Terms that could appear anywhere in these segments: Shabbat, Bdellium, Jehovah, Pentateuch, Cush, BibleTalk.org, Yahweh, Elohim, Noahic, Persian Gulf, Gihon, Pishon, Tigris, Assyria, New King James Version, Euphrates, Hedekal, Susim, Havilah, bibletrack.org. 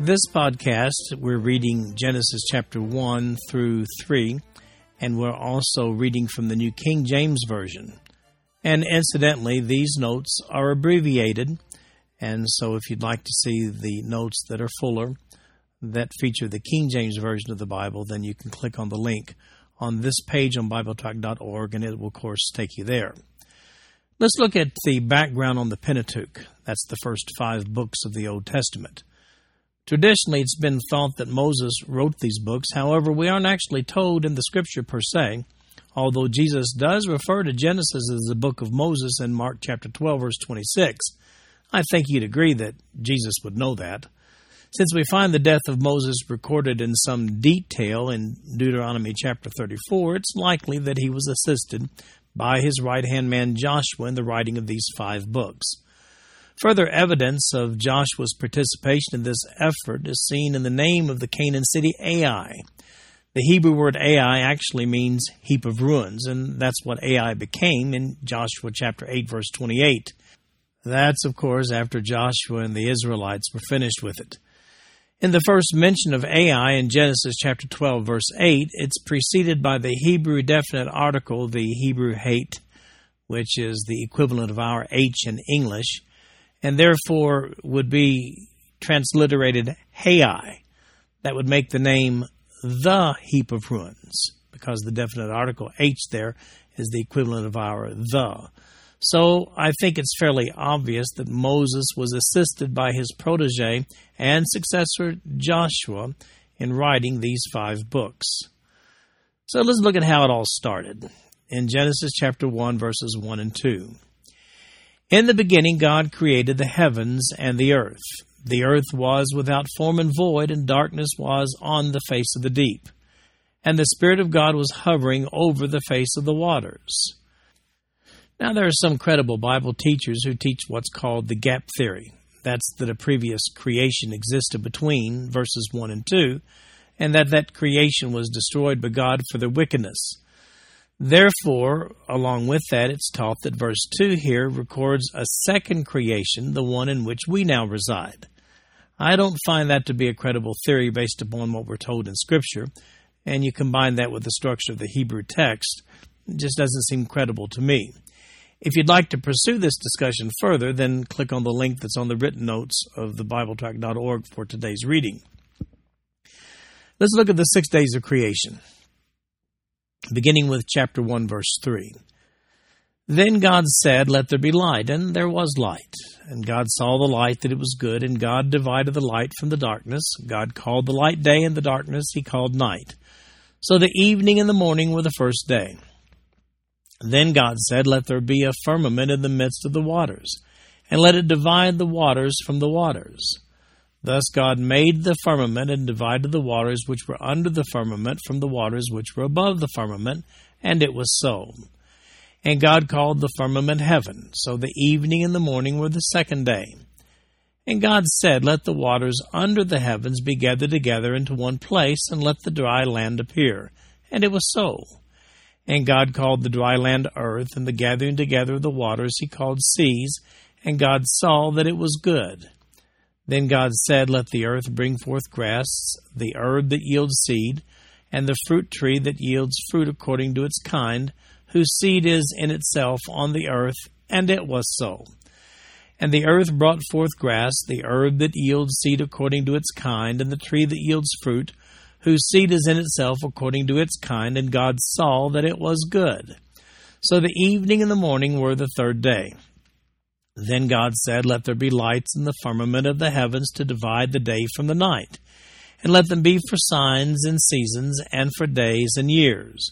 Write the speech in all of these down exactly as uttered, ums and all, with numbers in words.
This podcast, we're reading Genesis chapter one through three, and we're also reading from the New King James Version. And incidentally, these notes are abbreviated, and so if you'd like to see the notes that are fuller, that feature the King James Version of the Bible, then you can click on the link on this page on Bible Talk dot org, and it will, of course, take you there. Let's look at the background on the Pentateuch. That's the first five books of the Old Testament. Traditionally, it's been thought that Moses wrote these books. However, we aren't actually told in the Scripture per se, although Jesus does refer to Genesis as the book of Moses in Mark chapter twelve, verse twenty-six. I think you'd agree that Jesus would know that. Since we find the death of Moses recorded in some detail in Deuteronomy chapter thirty-four, it's likely that he was assisted by his right-hand man Joshua in the writing of these five books. Further evidence of Joshua's participation in this effort is seen in the name of the Canaan city Ai. The Hebrew word Ai actually means heap of ruins, and that's what Ai became in Joshua chapter eight, verse twenty-eight. That's, of course, after Joshua and the Israelites were finished with it. In the first mention of Ai in Genesis chapter twelve, verse eight, it's preceded by the Hebrew definite article, the Hebrew hate, which is the equivalent of our H in English, and therefore would be transliterated Hai. That would make the name the heap of ruins, because the definite article H there is the equivalent of our the. So I think it's fairly obvious that Moses was assisted by his protege and successor Joshua in writing these five books. So let's look at how it all started in Genesis chapter one, verses one and two. In the beginning, God created the heavens and the earth. The earth was without form and void, and darkness was on the face of the deep. And the Spirit of God was hovering over the face of the waters. Now, there are some credible Bible teachers who teach what's called the gap theory. That's that a previous creation existed between verses one and two, and that that creation was destroyed by God for their wickedness. Therefore, along with that, it's taught that verse two here records a second creation, the one in which we now reside. I don't find that to be a credible theory based upon what we're told in Scripture, and you combine that with the structure of the Hebrew text, it just doesn't seem credible to me. If you'd like to pursue this discussion further, then click on the link that's on the written notes of the Bible Track dot org for today's reading. Let's look at the six days of creation, beginning with chapter one, verse three. Then God said, "Let there be light," and there was light. And God saw the light that it was good, and God divided the light from the darkness. God called the light day, and the darkness he called night. So the evening and the morning were the first day. Then God said, "Let there be a firmament in the midst of the waters, and let it divide the waters from the waters." Thus God made the firmament and divided the waters which were under the firmament from the waters which were above the firmament, and it was so. And God called the firmament heaven, so the evening and the morning were the second day. And God said, "Let the waters under the heavens be gathered together into one place, and let the dry land appear." And it was so. And God called the dry land earth, and the gathering together of the waters he called seas, and God saw that it was good. Then God said, "Let the earth bring forth grass, the herb that yields seed, and the fruit tree that yields fruit according to its kind, whose seed is in itself on the earth," and it was so. And the earth brought forth grass, the herb that yields seed according to its kind, and the tree that yields fruit, whose seed is in itself according to its kind, and God saw that it was good. So the evening and the morning were the third day. Then God said, "Let there be lights in the firmament of the heavens to divide the day from the night, and let them be for signs and seasons, and for days and years.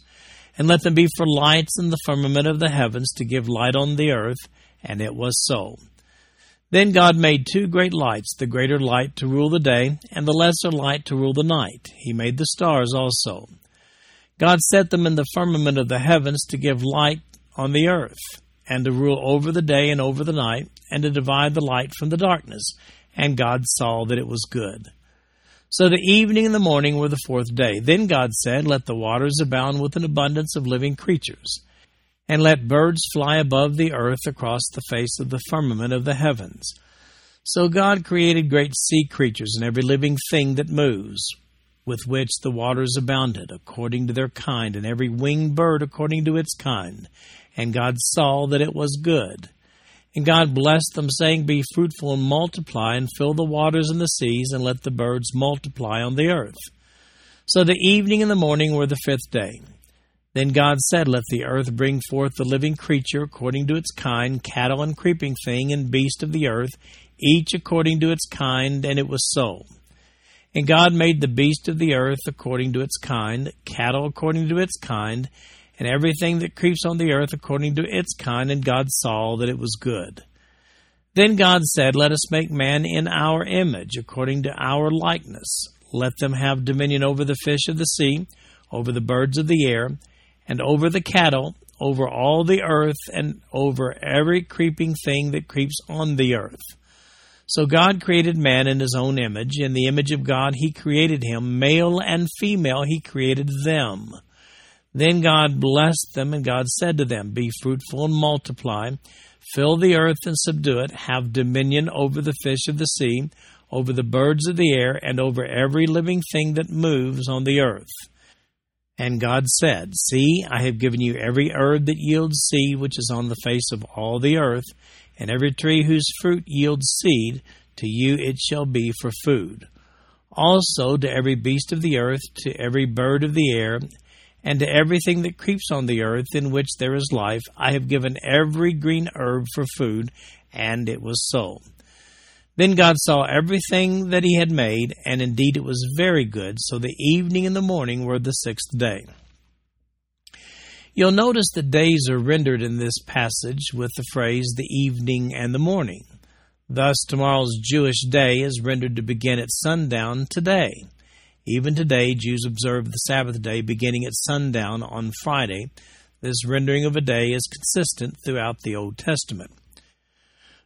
And let them be for lights in the firmament of the heavens to give light on the earth," and it was so. Then God made two great lights, the greater light to rule the day, and the lesser light to rule the night. He made the stars also. God set them in the firmament of the heavens to give light on the earth, and to rule over the day and over the night, and to divide the light from the darkness. And God saw that it was good. So the evening and the morning were the fourth day. Then God said, let the waters abound with an abundance of living creatures, and let birds fly above the earth across the face of the firmament of the heavens. So God created great sea creatures and every living thing that moves, with which the waters abounded, according to their kind, and every winged bird according to its kind. And God saw that it was good. And God blessed them, saying, be fruitful and multiply, and fill the waters and the seas, and let the birds multiply on the earth. So the evening and the morning were the fifth day. Then God said, let the earth bring forth the living creature according to its kind, cattle and creeping thing, and beast of the earth, each according to its kind, and it was so. And God made the beast of the earth according to its kind, cattle according to its kind, and everything that creeps on the earth according to its kind, and God saw that it was good. Then God said, let us make man in our image, according to our likeness. Let them have dominion over the fish of the sea, over the birds of the air, and over the cattle, over all the earth, and over every creeping thing that creeps on the earth. So God created man in his own image. In the image of God he created him. Male and female he created them. Then God blessed them, and God said to them, be fruitful and multiply, fill the earth and subdue it, have dominion over the fish of the sea, over the birds of the air, and over every living thing that moves on the earth. And God said, see, I have given you every herb that yields seed, which is on the face of all the earth, and every tree whose fruit yields seed, to you it shall be for food. Also to every beast of the earth, to every bird of the air, and to everything that creeps on the earth in which there is life, I have given every green herb for food, and it was so. Then God saw everything that he had made, and indeed it was very good, so the evening and the morning were the sixth day. You'll notice the days are rendered in this passage with the phrase the evening and the morning. Thus, tomorrow's Jewish day is rendered to begin at sundown today. Even today, Jews observe the Sabbath day beginning at sundown on Friday. This rendering of a day is consistent throughout the Old Testament.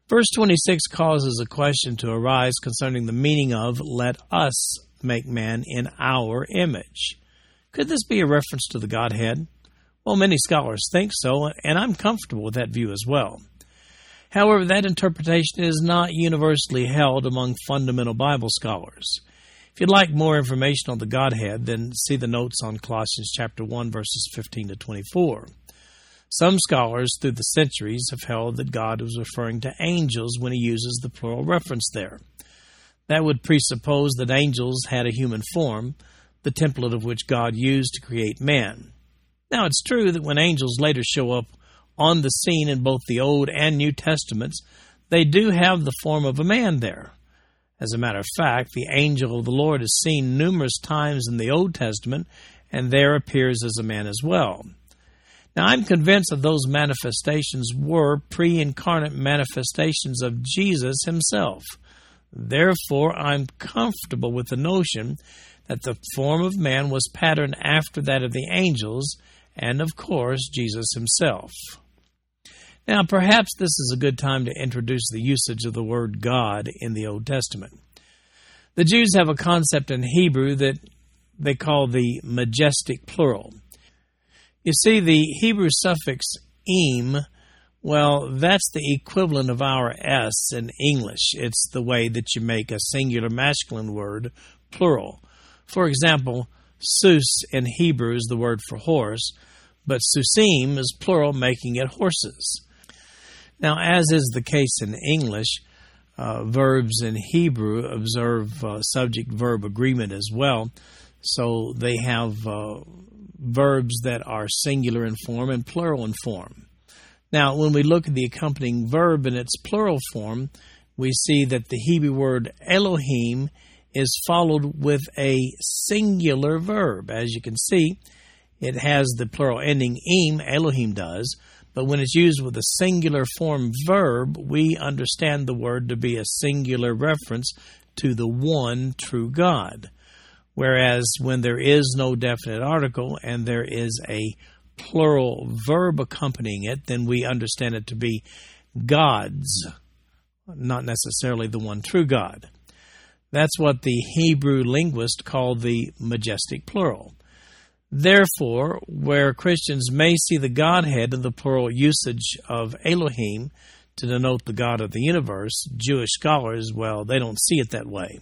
Verse twenty-six causes a question to arise concerning the meaning of, let us make man in our image. Could this be a reference to the Godhead? Well, many scholars think so, and I'm comfortable with that view as well. However, that interpretation is not universally held among fundamental Bible scholars. If you'd like more information on the Godhead, then see the notes on Colossians chapter one, verses fifteen to twenty-four. Some scholars through the centuries have held that God was referring to angels when he uses the plural reference there. That would presuppose that angels had a human form, the template of which God used to create man. Now, it's true that when angels later show up on the scene in both the Old and New Testaments, they do have the form of a man there. As a matter of fact, the angel of the Lord is seen numerous times in the Old Testament, and there appears as a man as well. Now, I'm convinced that those manifestations were pre-incarnate manifestations of Jesus himself. Therefore, I'm comfortable with the notion that the form of man was patterned after that of the angels, and, of course, Jesus himself. Now, perhaps this is a good time to introduce the usage of the word God in the Old Testament. The Jews have a concept in Hebrew that they call the majestic plural. You see, the Hebrew suffix im, well, that's the equivalent of our s in English. It's the way that you make a singular masculine word plural. For example, sus in Hebrew is the word for horse, but susim is plural, making it horses. Now, as is the case in English, uh, verbs in Hebrew observe uh, subject-verb agreement as well. So they have uh, verbs that are singular in form and plural in form. Now, when we look at the accompanying verb in its plural form, we see that the Hebrew word Elohim is followed with a singular verb. As you can see, it has the plural ending im, Elohim does, But when it's used with a singular form verb, we understand the word to be a singular reference to the one true God. Whereas when there is no definite article and there is a plural verb accompanying it, then we understand it to be gods, not necessarily the one true God. That's what the Hebrew linguist called the majestic plural. Therefore, where Christians may see the Godhead in the plural usage of Elohim to denote the God of the universe, Jewish scholars, well, they don't see it that way.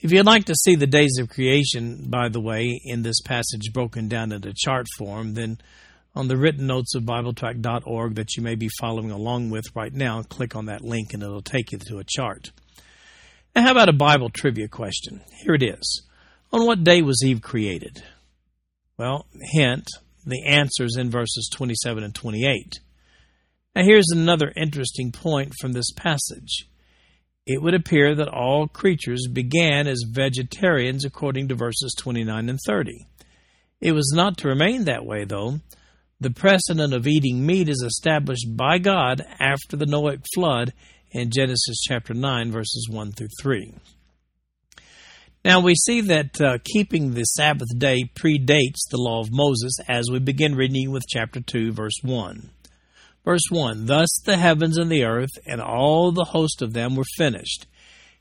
If you'd like to see the days of creation, by the way, in this passage broken down into chart form, then on the written notes of Bible Track dot org that you may be following along with right now, click on that link and it'll take you to a chart. Now, how about a Bible trivia question? Here it is. On what day was Eve created? Well, hint, the answer's in verses twenty-seven and twenty-eight. Now, here's another interesting point from this passage. It would appear that all creatures began as vegetarians according to verses twenty-nine and thirty. It was not to remain that way, though. The precedent of eating meat is established by God after the Noahic flood in Genesis chapter nine, verses one through three. Now, we see that uh, keeping the Sabbath day predates the law of Moses as we begin reading with chapter two, verse one. Verse one, "Thus the heavens and the earth and all the host of them were finished.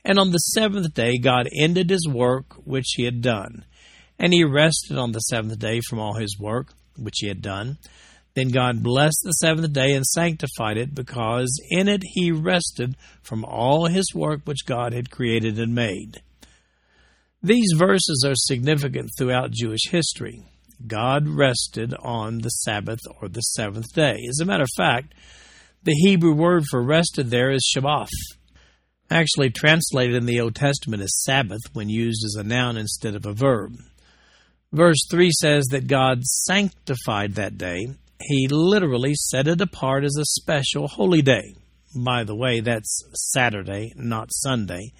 And on the seventh day God ended his work which he had done. And he rested on the seventh day from all his work which he had done. Then God blessed the seventh day and sanctified it, because in it he rested from all his work which God had created and made." These verses are significant throughout Jewish history. God rested on the Sabbath, or the seventh day. As a matter of fact, the Hebrew word for rested there is Shabbat. Actually translated in the Old Testament as Sabbath when used as a noun instead of a verb. Verse three says that God sanctified that day. He literally set it apart as a special holy day. By the way, that's Saturday, not Sunday.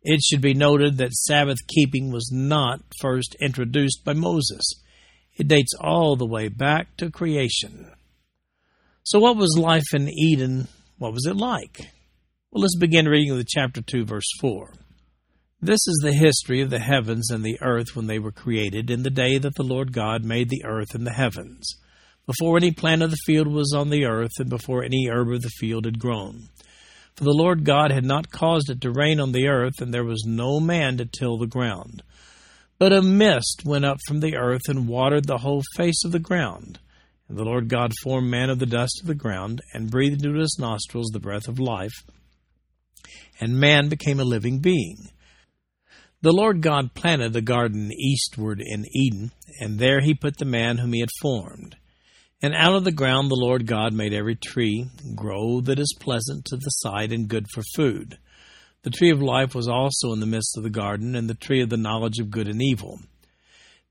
It should be noted that Sabbath keeping was not first introduced by Moses. It dates all the way back to creation. So what was life in Eden? What was it like? Well, let's begin reading with chapter two, verse four. "This is the history of the heavens and the earth when they were created, in the day that the Lord God made the earth and the heavens, before any plant of the field was on the earth, and before any herb of the field had grown. For the Lord God had not caused it to rain on the earth, and there was no man to till the ground. But a mist went up from the earth and watered the whole face of the ground. And the Lord God formed man of the dust of the ground, and breathed into his nostrils the breath of life, and man became a living being. The Lord God planted a garden eastward in Eden, and there he put the man whom he had formed. And out of the ground the Lord God made every tree grow that is pleasant to the sight and good for food. The tree of life was also in the midst of the garden, and the tree of the knowledge of good and evil.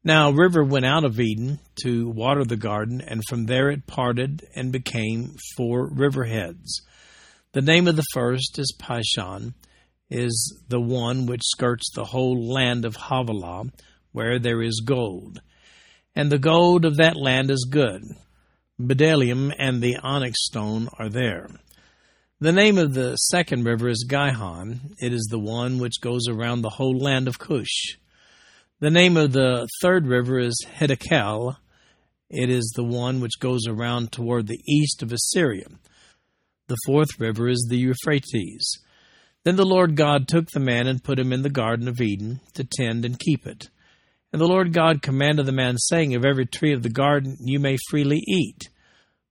Now a river went out of Eden to water the garden, and from there it parted and became four river heads. The name of the first is Pishon, is the one which skirts the whole land of Havilah, where there is gold. And the gold of that land is good. Bdellium and the onyx stone are there. The name of the second river is Gihon. It is the one which goes around the whole land of Cush. The name of the third river is Hedekal. It is the one which goes around toward the east of Assyria. The fourth river is the Euphrates. Then the Lord God took the man and put him in the garden of Eden to tend and keep it. And the Lord God commanded the man, saying, Of every tree of the garden you may freely eat.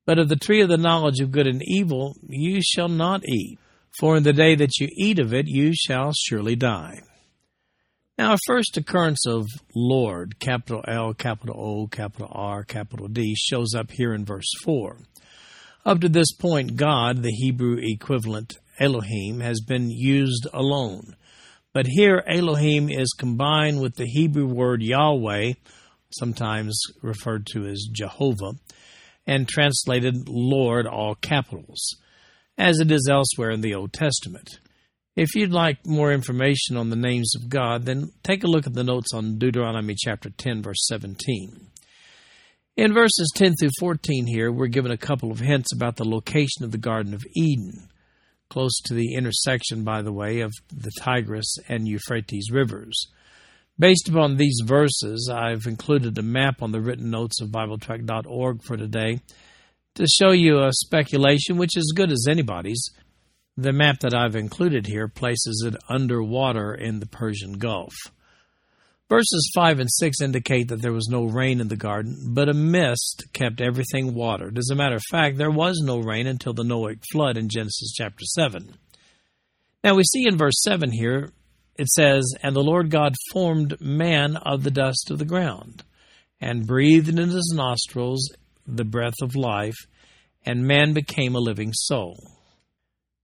But of the tree of the knowledge of good and evil you shall not eat, for in the day that you eat of it you shall surely die." Now, our first occurrence of Lord, capital L, capital O, capital R, capital D, shows up here in verse four. Up to this point, God, the Hebrew equivalent Elohim, has been used alone. But here, Elohim is combined with the Hebrew word Yahweh, sometimes referred to as Jehovah, and translated Lord, all capitals, as it is elsewhere in the Old Testament. If you'd like more information on the names of God, then take a look at the notes on Deuteronomy chapter ten, verse seventeen. In verses ten through fourteen here, we're given a couple of hints about the location of the Garden of Eden, close to the intersection, by the way, of the Tigris and Euphrates rivers. Based upon these verses, I've included a map on the written notes of Bible Track dot org for today to show you a speculation which is as good as anybody's. The map that I've included here places it underwater in the Persian Gulf. Verses five and six indicate that there was no rain in the garden, but a mist kept everything watered. As a matter of fact, there was no rain until the Noahic flood in Genesis chapter seven. Now we see in verse seven here, it says, "And the Lord God formed man of the dust of the ground, and breathed into his nostrils the breath of life, and man became a living soul."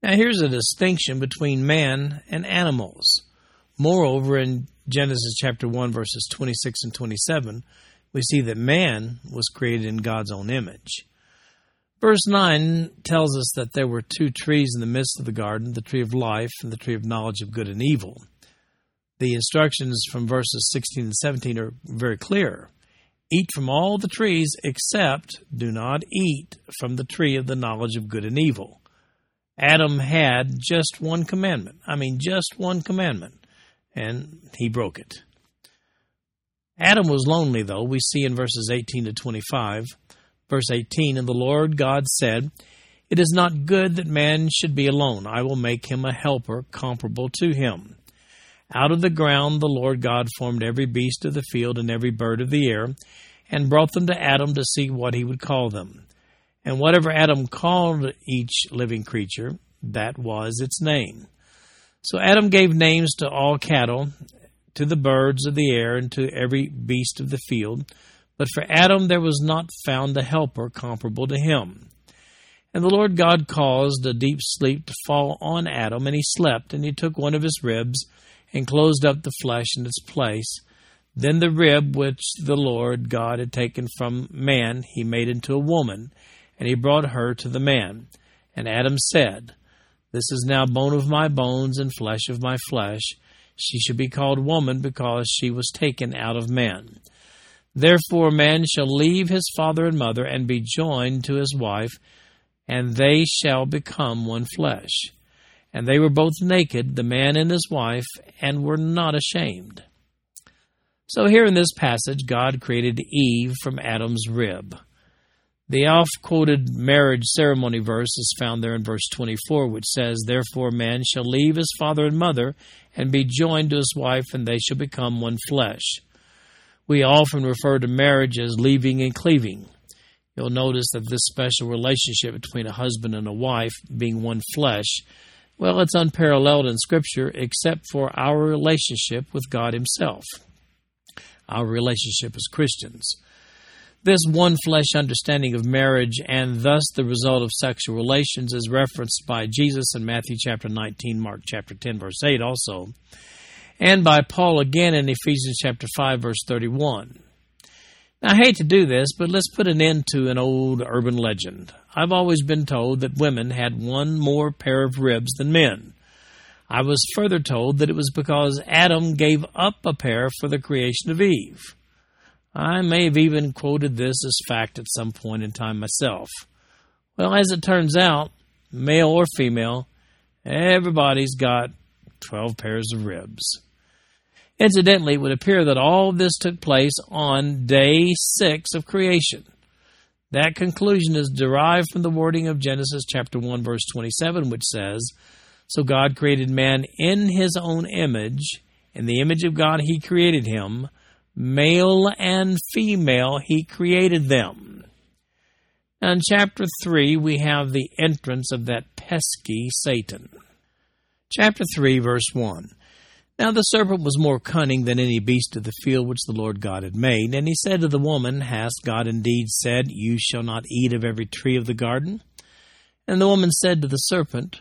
Now here's a distinction between man and animals. Moreover, in Genesis chapter one, verses twenty-six and twenty-seven, we see that man was created in God's own image. Verse nine tells us that there were two trees in the midst of the garden, the tree of life and the tree of knowledge of good and evil. The instructions from verses sixteen and seventeen are very clear. "Eat from all the trees except do not eat from the tree of the knowledge of good and evil." Adam had just one commandment. I mean, just one commandment. And he broke it. Adam was lonely, though. We see in verses eighteen to twenty-five. Verse eighteen, "And the Lord God said, It is not good that man should be alone. I will make him a helper comparable to him. Out of the ground the Lord God formed every beast of the field and every bird of the air, and brought them to Adam to see what he would call them. And whatever Adam called each living creature, that was its name. So Adam gave names to all cattle, to the birds of the air, and to every beast of the field. But for Adam there was not found a helper comparable to him. And the Lord God caused a deep sleep to fall on Adam, and he slept, and he took one of his ribs and closed up the flesh in its place. Then the rib which the Lord God had taken from man he made into a woman, and he brought her to the man. And Adam said, This is now bone of my bones and flesh of my flesh. She should be called woman because she was taken out of man. Therefore man shall leave his father and mother and be joined to his wife, and they shall become one flesh. And they were both naked, the man and his wife, and were not ashamed." So here in this passage, God created Eve from Adam's rib. The oft-quoted marriage ceremony verse is found there in verse twenty-four, which says, "Therefore man shall leave his father and mother and be joined to his wife, and they shall become one flesh." We often refer to marriage as leaving and cleaving. You'll notice that this special relationship between a husband and a wife being one flesh, well, it's unparalleled in Scripture except for our relationship with God Himself, our relationship as Christians. This one-flesh understanding of marriage and thus the result of sexual relations is referenced by Jesus in Matthew chapter nineteen, Mark chapter ten, verse eight also, and by Paul again in Ephesians chapter five, verse thirty-one. Now, I hate to do this, but let's put an end to an old urban legend. I've always been told that women had one more pair of ribs than men. I was further told that it was because Adam gave up a pair for the creation of Eve. I may have even quoted this as fact at some point in time myself. Well, as it turns out, male or female, everybody's got twelve pairs of ribs. Incidentally, it would appear that all of this took place on day six of creation. That conclusion is derived from the wording of Genesis chapter one, verse twenty-seven, which says, "So God created man in his own image. In the image of God he created him. Male and female, he created them." In chapter three, we have the entrance of that pesky Satan. Chapter three, verse one. "Now the serpent was more cunning than any beast of the field which the Lord God had made. And he said to the woman, Hast God indeed said, You shall not eat of every tree of the garden? And the woman said to the serpent,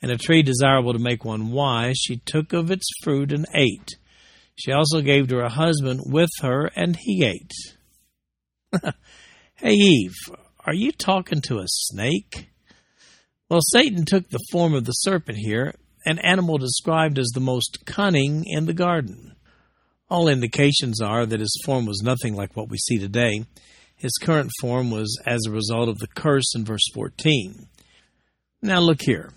and a tree desirable to make one wise, she took of its fruit and ate. She also gave to her husband with her, and he ate. Hey, Eve, are you talking to a snake? Well, Satan took the form of the serpent here, an animal described as the most cunning in the garden. All indications are that his form was nothing like what we see today. His current form was as a result of the curse in verse fourteen. Now look here.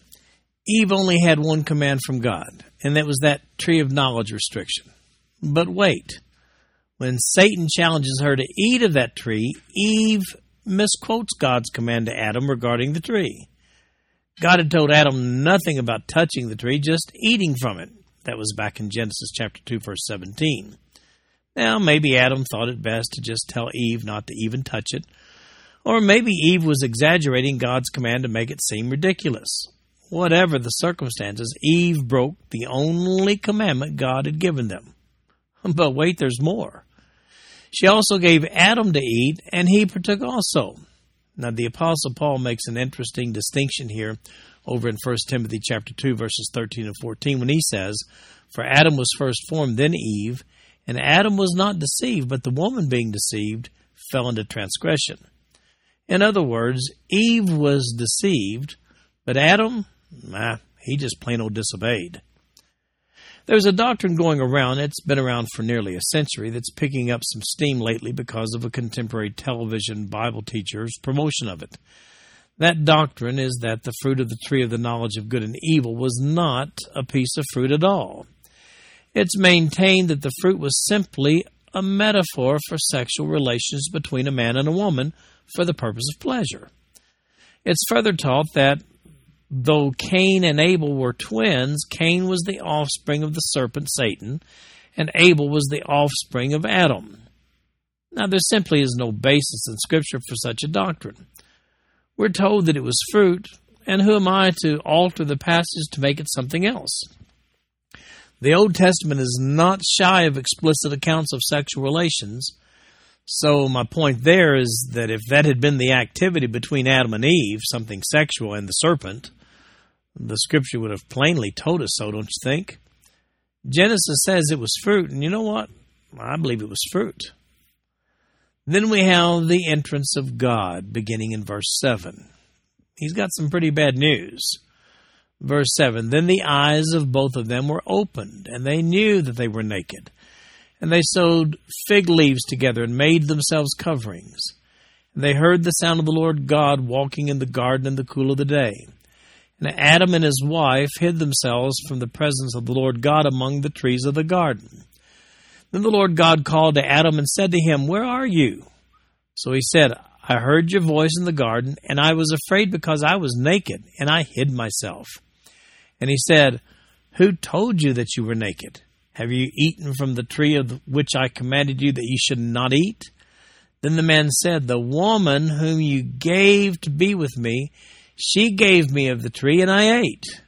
Eve only had one command from God, and that was that tree of knowledge restriction. But wait. When Satan challenges her to eat of that tree, Eve misquotes God's command to Adam regarding the tree. God had told Adam nothing about touching the tree, just eating from it. That was back in Genesis chapter two, verse seventeen. Now, maybe Adam thought it best to just tell Eve not to even touch it. Or maybe Eve was exaggerating God's command to make it seem ridiculous. Whatever the circumstances, Eve broke the only commandment God had given them. But wait, there's more. She also gave Adam to eat, and he partook also. Now, the Apostle Paul makes an interesting distinction here over in First Timothy chapter two, verses thirteen and fourteen, when he says, "For Adam was first formed, then Eve, and Adam was not deceived, but the woman being deceived fell into transgression." In other words, Eve was deceived, but Adam, nah, he just plain old disobeyed. There's a doctrine going around, it's been around for nearly a century, that's picking up some steam lately because of a contemporary television Bible teacher's promotion of it. That doctrine is that the fruit of the tree of the knowledge of good and evil was not a piece of fruit at all. It's maintained that the fruit was simply a metaphor for sexual relations between a man and a woman for the purpose of pleasure. It's further taught that though Cain and Abel were twins, Cain was the offspring of the serpent Satan, and Abel was the offspring of Adam. Now, there simply is no basis in Scripture for such a doctrine. We're told that it was fruit, and who am I to alter the passage to make it something else? The Old Testament is not shy of explicit accounts of sexual relations, so my point there is that if that had been the activity between Adam and Eve, something sexual, and the serpent, the Scripture would have plainly told us so, don't you think? Genesis says it was fruit, and you know what? I believe it was fruit. Then we have the entrance of God, beginning in verse seven. He's got some pretty bad news. Verse seven, "Then the eyes of both of them were opened, and they knew that they were naked. And they sewed fig leaves together and made themselves coverings. And they heard the sound of the Lord God walking in the garden in the cool of the day. And Adam and his wife hid themselves from the presence of the Lord God among the trees of the garden. Then the Lord God called to Adam and said to him, 'Where are you?' So he said, 'I heard your voice in the garden, and I was afraid because I was naked, and I hid myself.' And he said, 'Who told you that you were naked? Have you eaten from the tree of which I commanded you that you should not eat?' Then the man said, 'The woman whom you gave to be with me, she gave me of the tree, and I ate.'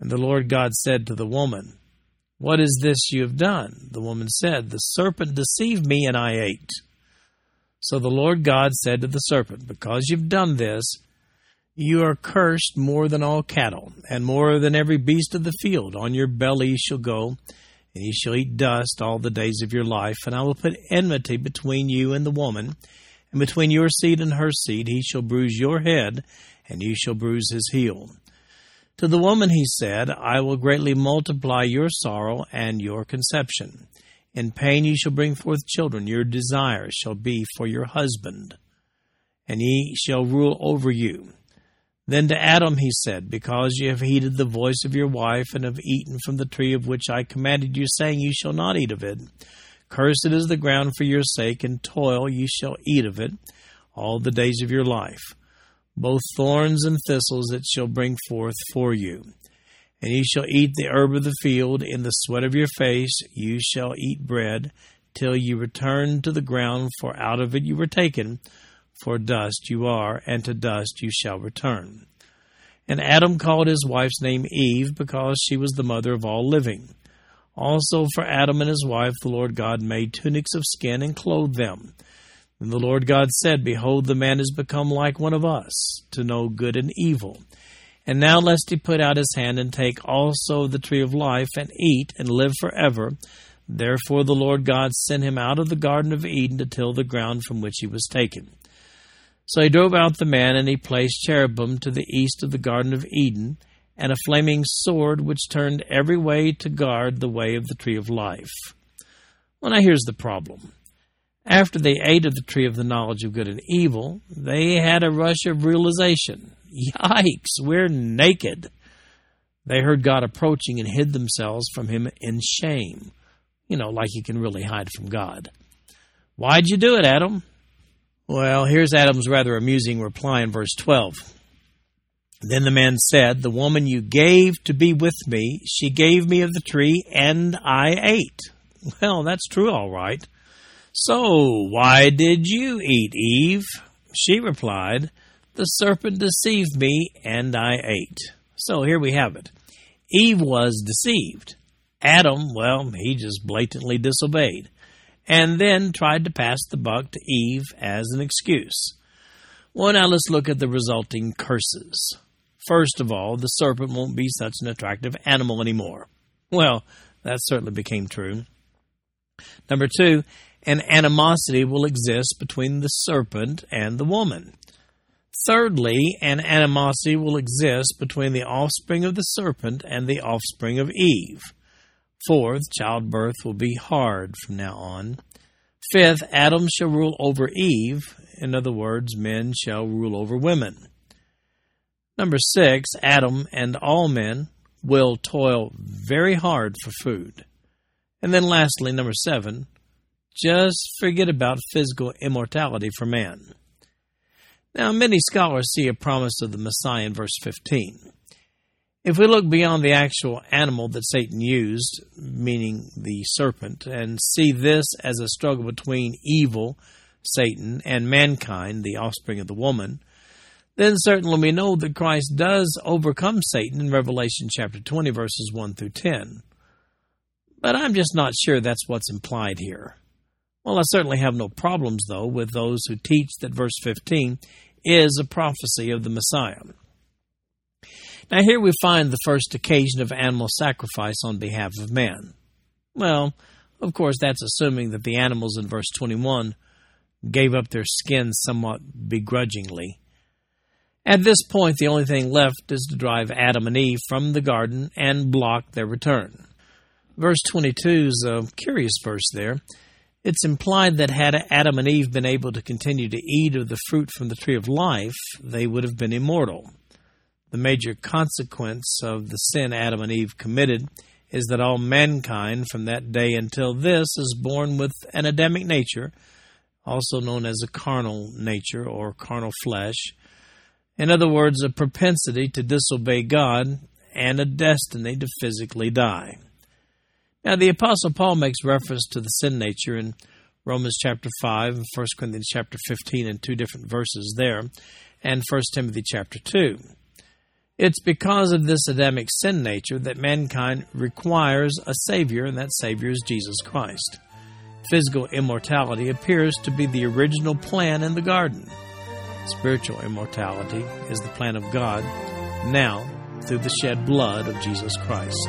And the Lord God said to the woman, 'What is this you have done?' The woman said, 'The serpent deceived me, and I ate.' So the Lord God said to the serpent, 'Because you've done this, you are cursed more than all cattle, and more than every beast of the field. On your belly you shall go, and you shall eat dust all the days of your life. And I will put enmity between you and the woman, and between your seed and her seed. He shall bruise your head, and you shall bruise his heel.' To the woman he said, 'I will greatly multiply your sorrow and your conception. In pain you shall bring forth children. Your desire shall be for your husband, and he shall rule over you.' Then to Adam he said, 'Because you have heeded the voice of your wife, and have eaten from the tree of which I commanded you, saying, You shall not eat of it. Cursed is the ground for your sake, and toil you shall eat of it all the days of your life. Both thorns and thistles it shall bring forth for you. And you shall eat the herb of the field. In the sweat of your face you shall eat bread, till you return to the ground, for out of it you were taken. For dust you are, and to dust you shall return.' And Adam called his wife's name Eve, because she was the mother of all living. Also for Adam and his wife the Lord God made tunics of skin and clothed them. And the Lord God said, Behold, the man is become like one of us, to know good and evil. And now lest he put out his hand and take also the tree of life, and eat, and live forever. Therefore the Lord God sent him out of the Garden of Eden to till the ground from which he was taken. So he drove out the man, and he placed cherubim to the east of the Garden of Eden, and a flaming sword which turned every way to guard the way of the tree of life. Well, now here's the problem. After they ate of the tree of the knowledge of good and evil, they had a rush of realization. Yikes, we're naked. They heard God approaching and hid themselves from him in shame. You know, like you can really hide from God. Why'd you do it, Adam? Well, here's Adam's rather amusing reply in verse twelve. Then the man said, The woman you gave to be with me, she gave me of the tree, and I ate. Well, that's true, all right. So why did you eat, Eve? She replied, The serpent deceived me, and I ate. So here we have it. Eve was deceived. Adam, well, he just blatantly disobeyed, and then tried to pass the buck to Eve as an excuse. Well, now let's look at the resulting curses. First of all, the serpent won't be such an attractive animal anymore. Well, that certainly became true. Number two, an animosity will exist between the serpent and the woman. Thirdly, an animosity will exist between the offspring of the serpent and the offspring of Eve. Fourth, childbirth will be hard from now on. Fifth, Adam shall rule over Eve. In other words, men shall rule over women. Number six, Adam and all men will toil very hard for food. And then lastly, number seven, just forget about physical immortality for man. Now, many scholars see a promise of the Messiah in verse fifteen. If we look beyond the actual animal that Satan used, meaning the serpent, and see this as a struggle between evil, Satan, and mankind, the offspring of the woman, then certainly we know that Christ does overcome Satan in Revelation chapter twenty, verses one through ten. But I'm just not sure that's what's implied here. Well, I certainly have no problems, though, with those who teach that verse fifteen is a prophecy of the Messiah. Now, here we find the first occasion of animal sacrifice on behalf of man. Well, of course, that's assuming that the animals in verse twenty-one gave up their skins somewhat begrudgingly. At this point, the only thing left is to drive Adam and Eve from the garden and block their return. Verse twenty-two is a curious verse there. It's implied that had Adam and Eve been able to continue to eat of the fruit from the tree of life, they would have been immortal. The major consequence of the sin Adam and Eve committed is that all mankind from that day until this is born with an Adamic nature, also known as a carnal nature or carnal flesh. In other words, a propensity to disobey God and a destiny to physically die. Now, the Apostle Paul makes reference to the sin nature in Romans chapter five, and First Corinthians chapter fifteen, and two different verses there, and First Timothy chapter two. It's because of this Adamic sin nature that mankind requires a Savior, and that Savior is Jesus Christ. Physical immortality appears to be the original plan in the garden. Spiritual immortality is the plan of God, now through the shed blood of Jesus Christ.